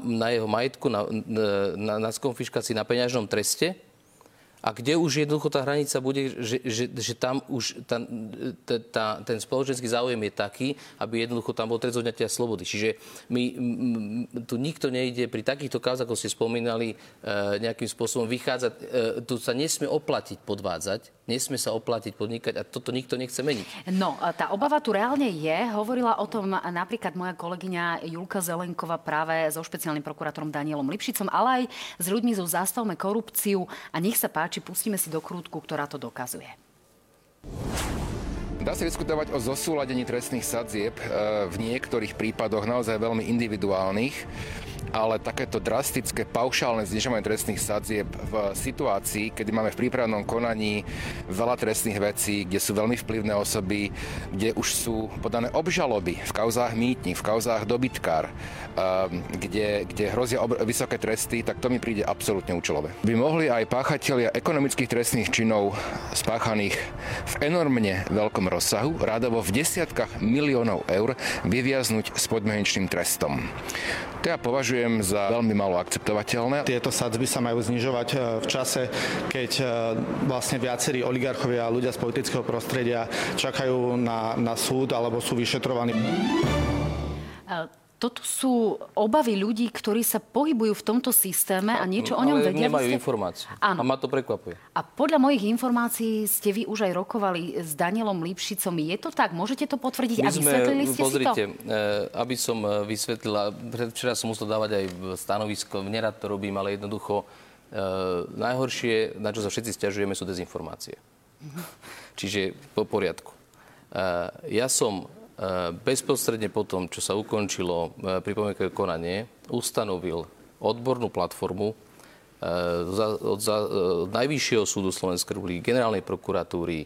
na jeho majetku, na skonfiškácii, na peňažnom treste. A kde už jednoducho tá hranica bude, že tam už ten spoločenský záujem je taký, aby jednoducho tam bol trest odňatia slobody. Čiže tu nikto nejde pri takýchto kauzách, ako ste spomínali, nejakým spôsobom vychádzať. Tu sa nesmie oplatiť podvádzať, nesmie sa oplatiť podnikať a toto nikto nechce meniť. No, tá obava tu reálne je. Hovorila o tom napríklad moja kolegyňa Julka Zelenková práve so špeciálnym prokurátorom Danielom Lipšicom, ale aj s ľuďmi zo Zastavme korupciu a nech sa páči, či pustíme si dokrútku, ktorá to dokazuje. Dá sa diskutovať o zosúladení trestných sadzieb v niektorých prípadoch naozaj veľmi individuálnych, ale takéto drastické, paušálne znižovanie trestných sadzieb v situácii, kedy máme v prípravnom konaní veľa trestných vecí, kde sú veľmi vplyvné osoby, kde už sú podané obžaloby v kauzách mýtnik, v kauzách dobytkár, kde hrozia vysoké tresty, tak to mi príde absolútne účelové. By mohli aj páchatelia ekonomických trestných činov spáchaných v enormne veľkom rozsahu, rádovo v desiatkách miliónov eur, vyviaznuť s podmienečným trestom. To ja považujem za veľmi malo akceptovateľné. Tieto sadzby sa majú znižovať v čase, keď vlastne viacerí oligarchovia a ľudia z politického prostredia čakajú na súd alebo sú vyšetrovaní. Toto sú obavy ľudí, ktorí sa pohybujú v tomto systéme a niečo o ňom vedia. Ale nemajú informáciu. Áno. A ma to prekvapuje. A podľa mojich informácií ste vy už aj rokovali s Danielom Lipšicom. Je to tak? Môžete to potvrdiť? A vysvetlili ste si to? Aby som vysvetlila, predvčera som musel dávať aj stanovisko, nerad to robím, ale jednoducho najhoršie, na čo sa všetci sťažujeme, sú dezinformácie. Čiže po poriadku. Ja som bezprostredne po tom, čo sa ukončilo pripomienkové konanie, ustanovil odbornú platformu od Najvyššieho súdu Slovenskej republiky, Generálnej prokuratúry,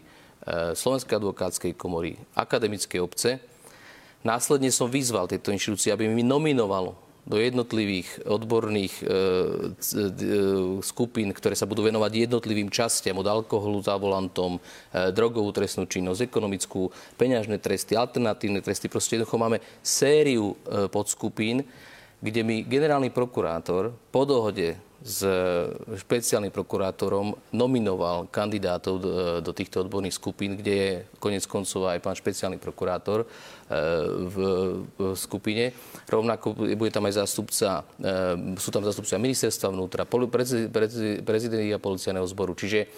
Slovenskej advokátskej komory, akademickej obce. Následne som vyzval tieto inštitúcie, aby mi nominovalo do jednotlivých odborných skupín, ktoré sa budú venovať jednotlivým častiam, od alkoholu za volantom, drogovú trestnú činnosť, ekonomickú, peňažné tresty, alternatívne tresty. Proste jednoducho máme sériu podskupín, kde mi generálny prokurátor po dohode s špeciálnym prokurátorom nominoval kandidátov do týchto odborných skupín, kde je koniec koncov aj pán špeciálny prokurátor v skupine. Rovnako bude tam aj sú tam zástupca ministerstva vnútra, prezidentia policajného zboru. Čiže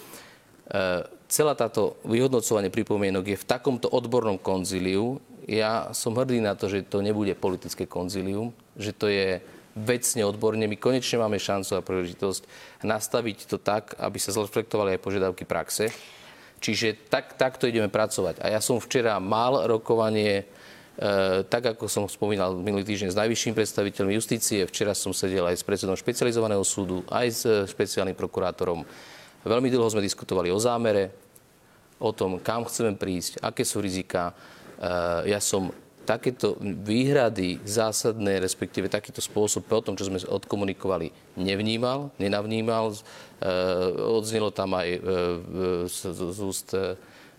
celá táto vyhodnocovanie pripomienok je v takomto odbornom konzíliu. Ja som hrdý na to, že to nebude politické konzílium, že to je vecne, odborne. My konečne máme šancu a príležitosť nastaviť to tak, aby sa zreflektovali aj požiadavky praxe. Čiže takto ideme pracovať. A ja som včera mal rokovanie Tak ako som spomínal minulý týždeň s najvyšším predstaviteľom justície, včera som sedel aj s predsedom špecializovaného súdu, aj s špeciálnym prokurátorom. Veľmi dlho sme diskutovali o zámere, o tom, kam chceme prísť, aké sú riziká. Ja som takéto výhrady zásadné, respektíve takýto spôsob po tom, čo sme odkomunikovali, nevnímal, nenavnímal. Odznelo tam aj z úst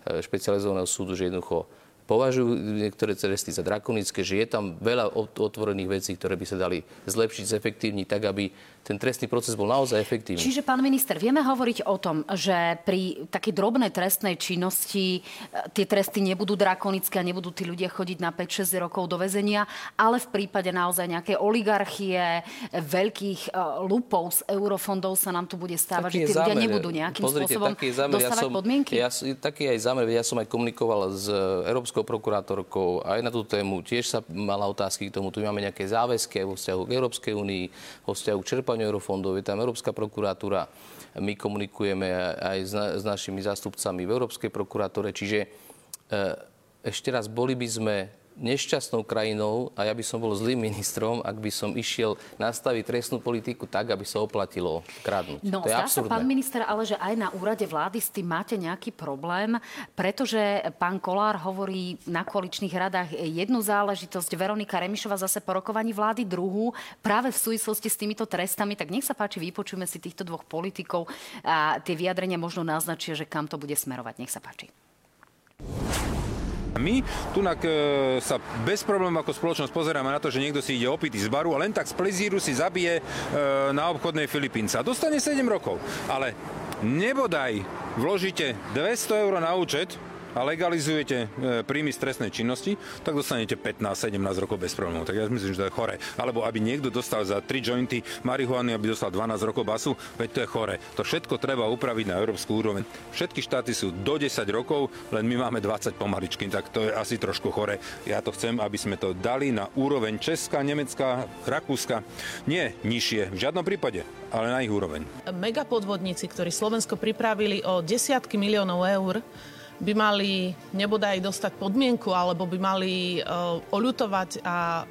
špecializovaného súdu, že jednoducho považujú niektoré tresty za drakonické, že je tam veľa otvorených vecí, ktoré by sa dali zlepšiť, zefektívniť, tak aby ten trestný proces bol naozaj efektívny. Čiže, pán minister, vieme hovoriť o tom, že pri takej drobnej trestnej činnosti tie tresty nebudú drakonické a nebudú tí ľudia chodiť na 5-6 rokov do väzenia, ale v prípade naozaj nejakej oligarchie, veľkých lupov z eurofondov sa nám tu bude stávať, taký že tí ľudia nebudú nejakým spôsobom dostávať podmienky. Taký aj zámer, ja som aj komunikoval s Európskou prokurátorkou aj na tú tému, tiež sa mala otázky k tomu, tu máme nejaké záväzky vo vzťahu k Európskej únii, vo vzťahu k čerpaniu eurofondov, je tam Európska prokuratúra. My komunikujeme aj s našimi zástupcami v Európskej prokuratúre, čiže ešte raz, boli by sme nešťastnou krajinou a ja by som bol zlým ministrom, ak by som išiel nastaviť trestnú politiku tak, aby sa oplatilo kradnúť. No, to je absurdné. Pán minister, ale že aj na úrade vlády s tým máte nejaký problém, pretože pán Kollár hovorí na koaličných radách jednu záležitosť, Veronika Remišová zase po rokovaní vlády druhú, práve v súvislosti s týmito trestami, tak nech sa páči, vypočujme si týchto dvoch politikov a tie vyjadrenia možno naznačia, že kam to bude smerovať. Nech sa páči. My tunak sa bez problémov ako spoločnosť pozeráme na to, že niekto si ide opitý z baru a len tak z plezíru si zabije na obchodnej Filipínca. Dostane 7 rokov, ale nebodaj vložíte 200 eur na účet a legalizujete príjmy z trestnej činnosti, tak dostanete 15-17 rokov bez problémov. Tak ja myslím, že to je chore. Alebo aby niekto dostal za 3 jointy marihuany, aby dostal 12 rokov basu, veď to je chore. To všetko treba upraviť na európsku úroveň. Všetky štáty sú do 10 rokov, len my máme 20 pomaličky, tak to je asi trošku chore. Ja to chcem, aby sme to dali na úroveň Česka, Nemecka, Rakúska. Nie nižšie, v žiadnom prípade, ale na ich úroveň. Megapodvodníci, ktorí Slovensko pripravili o desiatky miliónov eur, by mali nebodaj dostať podmienku, alebo by mali oľutovať a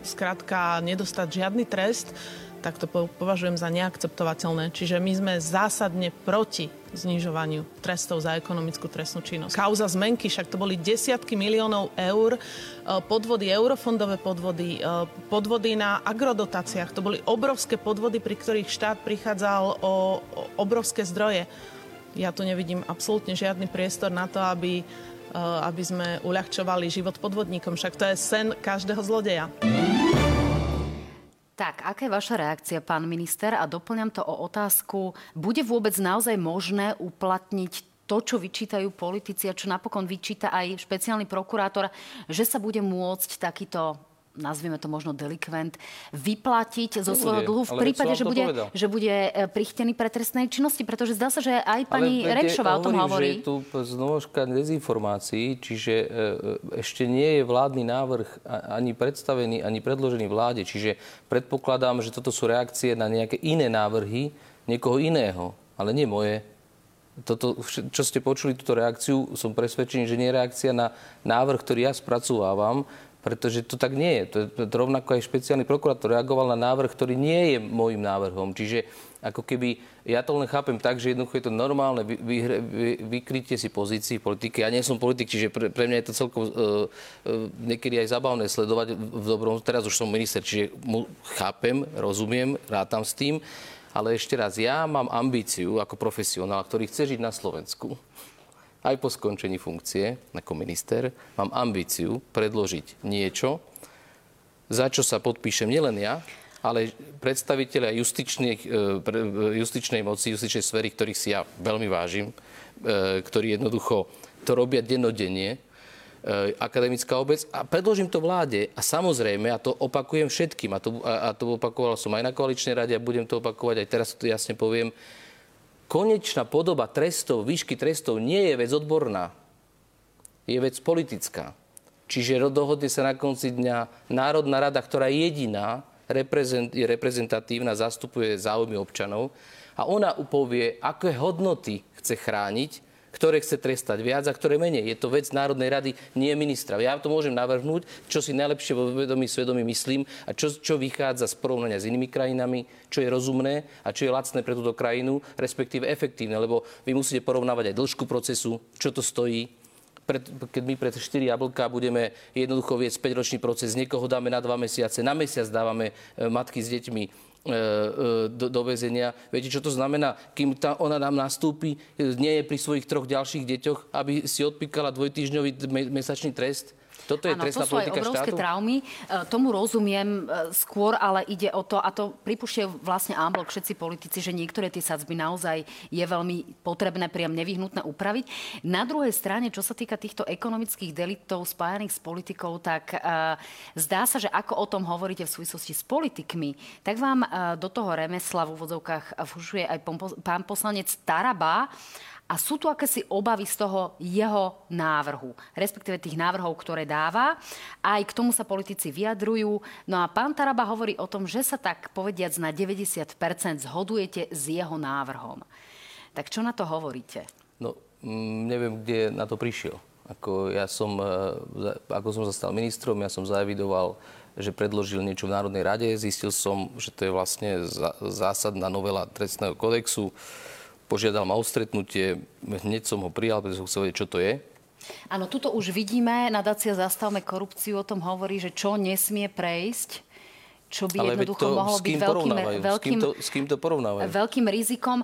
skrátka nedostať žiadny trest, tak to považujem za neakceptovateľné. Čiže my sme zásadne proti znižovaniu trestov za ekonomickú trestnú činnosť. Kauza zmenky, však to boli desiatky miliónov eur, podvody, eurofondové podvody, podvody na agrodotáciách. To boli obrovské podvody, pri ktorých štát prichádzal o obrovské zdroje. Ja tu nevidím absolútne žiadny priestor na to, aby sme uľahčovali život podvodníkom. Však to je sen každého zlodeja. Tak, aká je vaša reakcia, pán minister? A doplňam to o otázku, bude vôbec naozaj možné uplatniť to, čo vyčítajú politici a čo napokon vyčíta aj špeciálny prokurátor, že sa bude môcť takýto, nazvime to možno delikvent, vyplatiť zo svojho dlhu v prípade, že bude prichtený pre trestnej činnosti, pretože zdá sa, že aj pani Remišová o tom hovorí. Ale je tu zložka dezinformácií, čiže ešte nie je vládny návrh ani predstavený, ani predložený vláde, čiže predpokladám, že toto sú reakcie na nejaké iné návrhy niekoho iného, ale nie moje. Toto, čo ste počuli, túto reakciu, som presvedčený, že nie je reakcia na návrh, ktorý ja spracovávam, pretože to tak nie je. To rovnako aj špeciálny prokurátor reagoval na návrh, ktorý nie je môjim návrhom. Čiže ako keby, ja to len chápem tak, že jednoducho je to normálne vykrytie si pozícií v politike. Ja nie som politik, čiže pre mňa je to celkom niekedy aj zabavné sledovať v dobrom. Teraz už som minister, čiže chápem, rozumiem, rátam s tým. Ale ešte raz, ja mám ambíciu ako profesionál, ktorý chce žiť na Slovensku. Aj po skončení funkcie ako minister mám ambíciu predložiť niečo, za čo sa podpíšem nielen ja, ale predstavitelia justičnej moci, justičnej sféry, ktorých si ja veľmi vážim, ktorí jednoducho to robia dennodenne, akademická obec, a predložím to vláde a samozrejme, ja to opakujem všetkým a to opakoval som aj na koaličnej rade a budem to opakovať aj teraz, to jasne poviem. Konečná podoba trestov, výšky trestov nie je vec odborná. Je vec politická. Čiže dohodne sa na konci dňa Národná rada, ktorá je jediná, je reprezentatívna, zastupuje záujmy občanov a ona upovie, aké hodnoty chce chrániť ktoré chce trestať viac a ktoré menej. Je to vec Národnej rady, nie ministra. Ja to môžem navrhnúť, čo si najlepšie vo vedomí svedomí myslím a čo vychádza z porovnania s inými krajinami, čo je rozumné a čo je lacné pre túto krajinu, respektíve efektívne, lebo vy musíte porovnávať aj dĺžku procesu, čo to stojí. Keď my pred 4 jablká budeme jednoducho viesť 5-ročný proces, niekoho dáme na 2 mesiace, na mesiac dávame matky s deťmi do väzenia. Viete, čo to znamená? Kým ona nám nastúpi, nie je pri svojich 3 ďalších deťoch, aby si odpíkala 2-týždňový mesačný trest. Toto je trestná politika štátu. Áno, to sú aj obrovské traumy. Tomu rozumiem skôr, ale ide o to, a to pripúšťajú vlastne ámblok všetci politici, že niektoré tie sadzby naozaj je veľmi potrebné, priam nevyhnutné upraviť. Na druhej strane, čo sa týka týchto ekonomických deliktov spájaných s politikou, tak zdá sa, že ako o tom hovoríte v súvislosti s politikmi, tak vám do toho remesla v úvodzovkách fušuje aj pán poslanec Tarabá. A sú tu akési obavy z toho jeho návrhu, respektíve tých návrhov, ktoré dáva. Aj k tomu sa politici vyjadrujú. No a pán Taraba hovorí o tom, že sa tak povediac na 90% zhodujete s jeho návrhom. Tak čo na to hovoríte? No, neviem, kde na to prišiel. Ako som sa stal ministrom, ja som zaevidoval, že predložil niečo v Národnej rade. Zistil som, že to je vlastne zásadná novela trestného kodexu. Požiadal ma o stretnutie, hneď som ho prijal, pretože som chcel vedieť, čo to je. Áno, tuto už vidíme, nadácia Zastavme korupciu o tom hovorí, že čo nesmie prejsť, čo by jednoducho mohlo byť veľkým rizikom.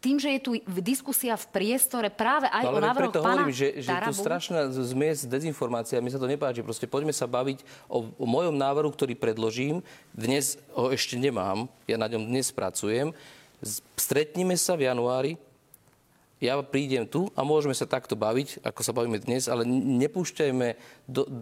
Tým, že je tu diskusia v priestore práve aj o návrhu pána Tarabu. Že je tu strašná zmes dezinformácia, mi sa to nepáči. Proste poďme sa baviť o mojom návrhu, ktorý predložím. Dnes ho ešte nemám, ja na ňom dnes pracujem. Stretnime sa v januári, ja prídem tu a môžeme sa takto baviť, ako sa bavíme dnes, ale nepúšťajme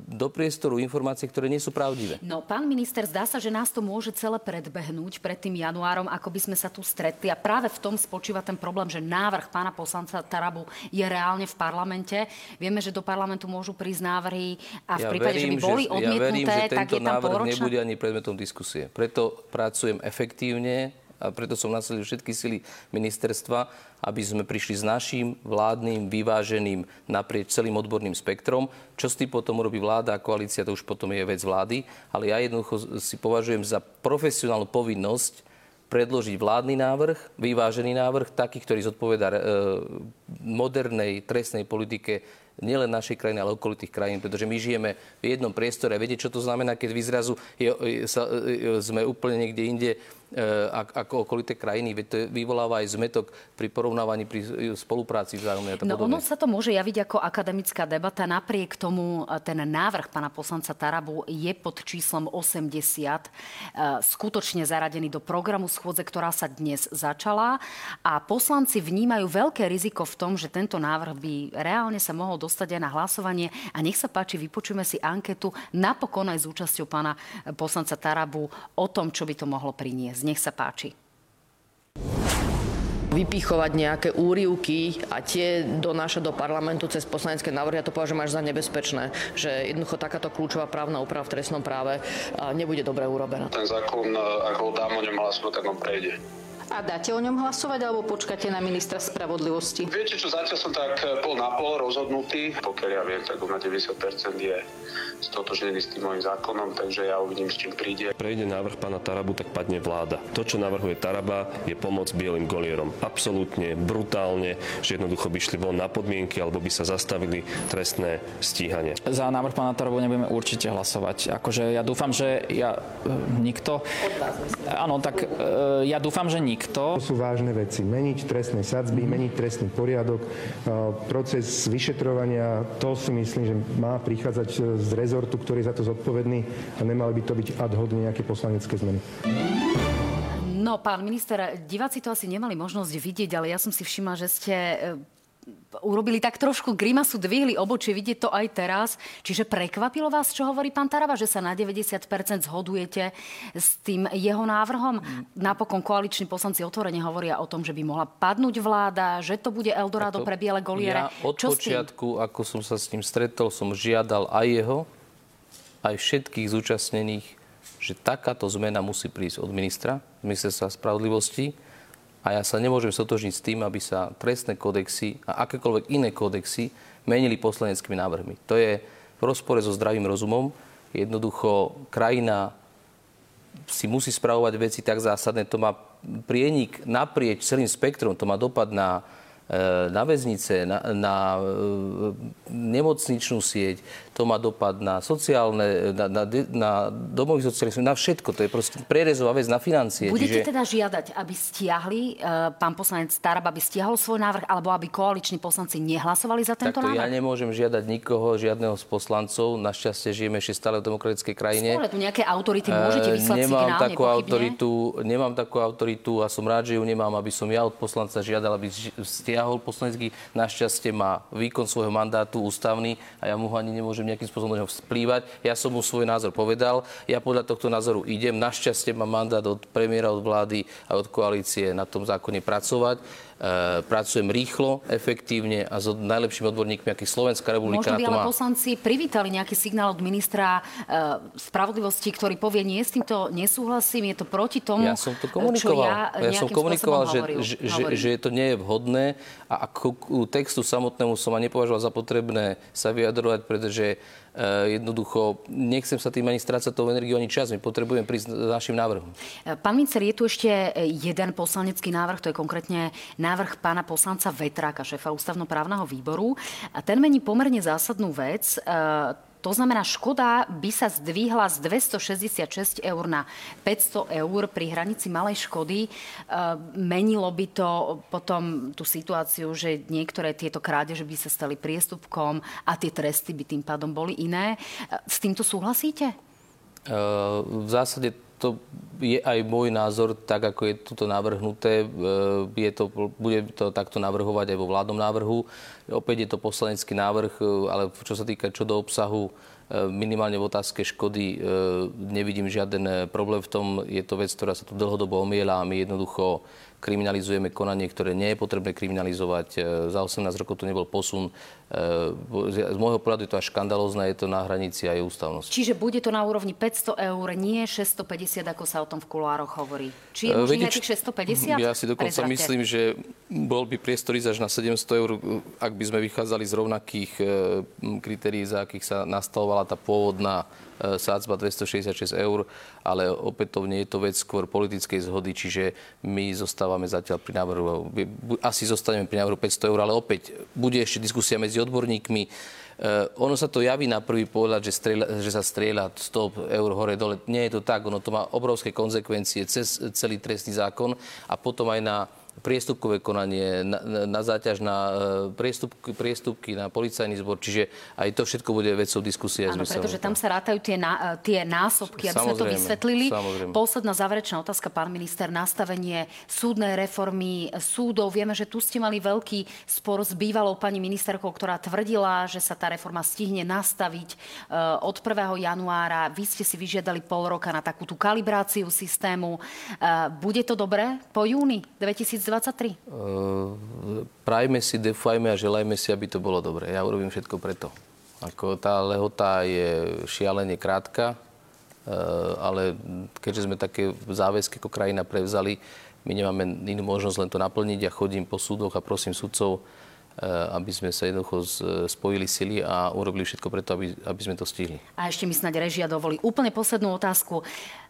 do priestoru informácie, ktoré nie sú pravdivé. No, pán minister, zdá sa, že nás to môže celé predbehnúť pred tým januárom, ako by sme sa tu stretli. A práve v tom spočíva ten problém, že návrh pána poslanca Tarabu je reálne v parlamente. Vieme, že do parlamentu môžu prísť návrhy a v prípade, že by boli odmietnuté, tak je tam pôročná. Ja verím, že tento návrh nebude ani predmetom diskusie. Preto pracujem efektívne. A preto som nasadil všetky sily ministerstva, aby sme prišli s naším vládnym, vyváženým naprieč celým odborným spektrom. Čo s tým potom urobí vláda a koalícia, to už potom je vec vlády. Ale ja jednoducho si považujem za profesionálnu povinnosť predložiť vládny návrh, vyvážený návrh, taký, ktorý zodpovedá modernej trestnej politike nielen našej krajiny, ale okolitých krajín, pretože my žijeme v jednom priestore. Viete, čo to znamená, keď vyzrazu sme úplne niekde inde ako okolité krajiny? Veď to vyvoláva aj zmetok pri porovnávaní, pri spolupráci vzájomnej. No ono sa to môže javiť ako akademická debata. Napriek tomu ten návrh pána poslanca Tarabu je pod číslom 80 skutočne zaradený do programu schôdze, ktorá sa dnes začala. A poslanci vnímajú veľké riziko v tom, že tento návrh by reálne sa mohol dostať aj na hlasovanie. A nech sa páči, vypočujeme si anketu napokon aj s účasťou pána poslanca Tarabu o tom, čo by to mohlo priniesť. Nech sa páči. Vypichovať nejaké úryvky a tie donášať do parlamentu cez poslanecké návrhy, ja to považujem až za nebezpečné, že jednoducho takáto kľúčová právna úprava v trestnom práve nebude dobre urobená. Ten zákon, ak ho dám o ňom hlasovať, tak on prejde. A dáte o ňom hlasovať, alebo počkáte na ministra spravodlivosti? Viete čo, zatiaľ som tak pol na pol rozhodnutý. Pokiaľ ja viem, tak na 90% je stotožnený s tým môjim zákonom, takže ja uvidím, s čím príde. Prejde návrh pána Tarabu, tak padne vláda. To, čo navrhuje Taraba, je pomoc bielým golierom. Absolútne, brutálne, že jednoducho by šli von na podmienky, alebo by sa zastavili trestné stíhanie. Za návrh pána Tarabu nebudeme určite hlasovať. Akože ja dúfam, že nikto... Áno, tak ja dúfam, že nikto. To sú vážne veci. Meniť trestné sadzby, meniť trestný poriadok, proces vyšetrovania, to si myslím, že má prichádzať z rezortu, ktorý je za to zodpovedný a nemali by to byť ad hoc nejaké poslanecké zmeny. No, pán minister, diváci to asi nemali možnosť vidieť, ale ja som si všimla, že ste urobili tak trošku grimasu, dvihli obočie, vidieť to aj teraz. Čiže prekvapilo vás, čo hovorí pán Taraba, že sa na 90% zhodujete s tým jeho návrhom? Napokon koaliční poslanci otvorene hovoria o tom, že by mohla padnúť vláda, že to bude Eldorado pre biele goliere. Ja od počiatku, ako som sa s ním stretol, som žiadal aj jeho, aj všetkých zúčastnených, že takáto zmena musí prísť od ministerstva spravodlivosti. A ja sa nemôžem stotožniť s tým, aby sa trestné kodexy a akékoľvek iné kodexy menili poslaneckými návrhmi. To je v rozpore so zdravým rozumom. Jednoducho krajina si musí spravovať veci tak zásadné. To má prienik naprieč celým spektrom. To má dopad na väznice, na nemocničnú sieť, to má dopad na sociálne, na domových sociálnych, na všetko. To je proste prierezová vec, na financie. Budete teda žiadať, aby stiahli, pán poslanec Taraba, aby stiahol svoj návrh, alebo aby koaliční poslanci nehlasovali za tento návrh? Ja nemôžem žiadať nikoho, žiadneho z poslancov. Našťastie žijeme ešte stále v demokratickej krajine. Skôr tu nejaké autority môžete vyslať signál, nemám takú autoritu a som rád, že ju nemám, aby som ja od poslanca žiadal, aby stiahol poslanecký. Našťastie má výkon svojho mandátu ústavný a ja mu ho ani nemôžem nejakým spôsobom do neho vplývať. Ja som mu svoj názor povedal. Ja podľa tohto názoru idem. Našťastie mám mandát od premiéra, od vlády a od koalície na tom zákone pracovať. Pracujem rýchlo, efektívne a s najlepšími odborníkmi, aký Slovenská republika na to má. Možno by ale poslanci privítali nejaký signál od ministra spravodlivosti, ktorý povie, nie, s týmto nesúhlasím, je to proti tomu, ja som to komunikoval. Že to nie je vhodné a ku textu samotnému som ma nepovažoval za potrebné sa vyjadrovať, pretože jednoducho nechcem sa tým ani strácať tou energiu, ani čas. My potrebujeme prísť našim návrhom. Pán minister, je tu ešte jeden poslanecký návrh, to je konkrétne návrh pána poslanca Vetráka, šéfa ústavnoprávneho výboru. A ten mení pomerne zásadnú vec. To znamená, škoda by sa zdvihla z 266 eur na 500 eur pri hranici malej škody. Menilo by to potom tú situáciu, že niektoré tieto krádeže by sa stali priestupkom a tie tresty by tým pádom boli iné. S týmto súhlasíte? V zásade to je aj môj názor, tak ako je toto navrhnuté. Bude to takto navrhovať aj vo vládnom návrhu. Opäť je to poslanecký návrh, ale čo sa týka čo do obsahu, minimálne v otázke škody nevidím žiaden problém v tom. Je to vec, ktorá sa tu dlhodobo omieľa a my jednoducho kriminalizujeme konanie, ktoré nie je potrebné kriminalizovať. Za 18 rokov tu nebol posun. Z môjho pohľadu je to až škandalózne, je to na hranici aj ústavnosti. Čiže bude to na úrovni 500 eur, nie 650, ako sa o tom v kuloároch hovorí. Či je možné tých 650? Ja si dokonca myslím, že bol by priestor ísť až na 700 eur, ak by sme vychádzali z rovnakých kritérií, za akých sa nastavovala tá pôvodná sádzba 266 eur, ale opätovne je to vec skôr politickej zhody, čiže my zostávame zatiaľ pri návrhu, asi zostaneme pri návrhu 500 eur, ale opäť bude ešte diskusia medzi odborníkmi. Ono sa to javí na prvý pohľad, že sa strieľa 100 eur hore dole. Nie je to tak, ono to má obrovské konzekvencie cez celý trestný zákon a potom aj na priestupkové konanie, na záťaž, na priestupky, na policajný zbor. Čiže aj to všetko bude vecou diskusie. Áno, pretože tam sa rátajú tie násobky, aby sme to vysvetlili. Samozrejme. Posledná záverečná otázka, pán minister, nastavenie súdnej reformy súdov. Vieme, že tu ste mali veľký spor s bývalou pani ministerkou, ktorá tvrdila, že sa tá reforma stihne nastaviť od 1. januára. Vy ste si vyžiadali pol roka na takú tú kalibráciu systému. Bude to dobré po júni 2023? Prajme si, defajme a želajme si, aby to bolo dobre. Ja urobím všetko preto. Tá lehota je šialene krátka, ale keďže sme také záväzky ako krajina prevzali, my nemáme inú možnosť len to naplniť. Ja chodím po súdoch a prosím sudcov, aby sme sa jednoducho spojili sily a urobili všetko preto, aby sme to stihli. A ešte mi snáď režia dovolí úplne poslednú otázku.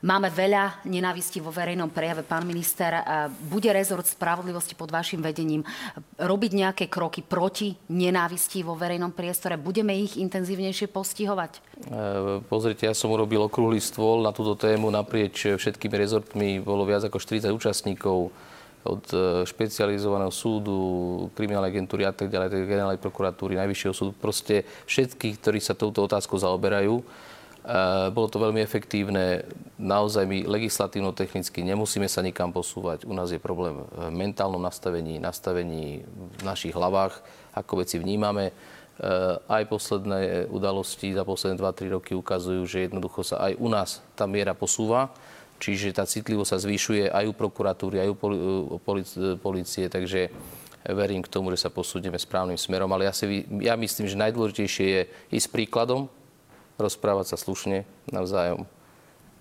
Máme veľa nenávistí vo verejnom prejave, pán minister. Bude rezort spravodlivosti pod vašim vedením robiť nejaké kroky proti nenávistí vo verejnom priestore? Budeme ich intenzívnejšie postihovať? Pozrite, ja som urobil okrúhly stôl na túto tému naprieč všetkými rezortmi. Bolo viac ako 40 účastníkov od špecializovaného súdu, kriminálnej agentúry a tak ďalej, generálnej prokuratúry, najvyššieho súdu, proste všetkých, ktorí sa touto otázkou zaoberajú. Bolo to veľmi efektívne. Naozaj my legislatívno-technicky nemusíme sa nikam posúvať. U nás je problém v mentálnom nastavení v našich hlavách, ako veci vnímame. Aj posledné udalosti za posledné 2-3 roky ukazujú, že jednoducho sa aj u nás tá miera posúva. Čiže tá citlivosť sa zvyšuje aj u prokuratúry, aj u polície, takže verím k tomu, že sa posúdeme správnym smerom. Ale ja myslím, že najdôležitejšie je ísť príkladom, rozprávať sa slušne navzájom,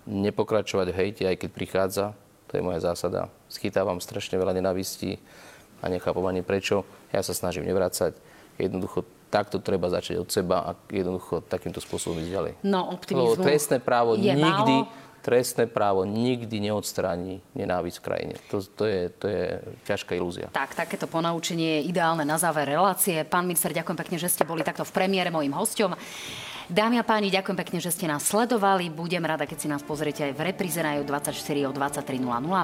nepokračovať v hejte, aj keď prichádza. To je moja zásada. Schytávam strašne veľa nenávistí a nechápovaní prečo. Ja sa snažím nevracať. Jednoducho takto treba začať od seba a jednoducho takýmto spôsobom ísť ďalej. No, optimizmu Trestné právo nikdy neodstráni nenávisť v krajine. To je ťažká ilúzia. Tak, takéto ponaučenie je ideálne na záver relácie. Pán minister, ďakujem pekne, že ste boli takto v premiére mojím hosťom. Dámy a páni, ďakujem pekne, že ste nás sledovali. Budem rada, keď si nás pozriete aj v repríze na JOH24 o 23:00.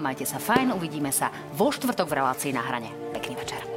Majte sa fajn, uvidíme sa vo štvrtok v relácii Na hrane. Pekný večer.